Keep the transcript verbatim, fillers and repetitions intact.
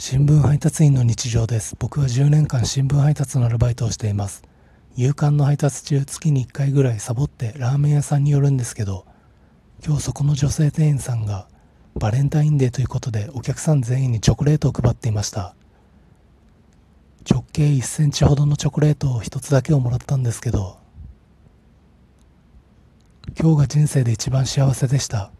新聞配達員の日常です。僕はじゅうねんかん新聞配達のアルバイトをしています。夕刊の配達中、月にいっかいぐらいサボってラーメン屋さんに寄るんですけど、今日そこの女性店員さんがバレンタインデーということでお客さん全員にチョコレートを配っていました。直径いっセンチほどのチョコレートをひとつだけをもらったんですけど、今日が人生で一番幸せでした。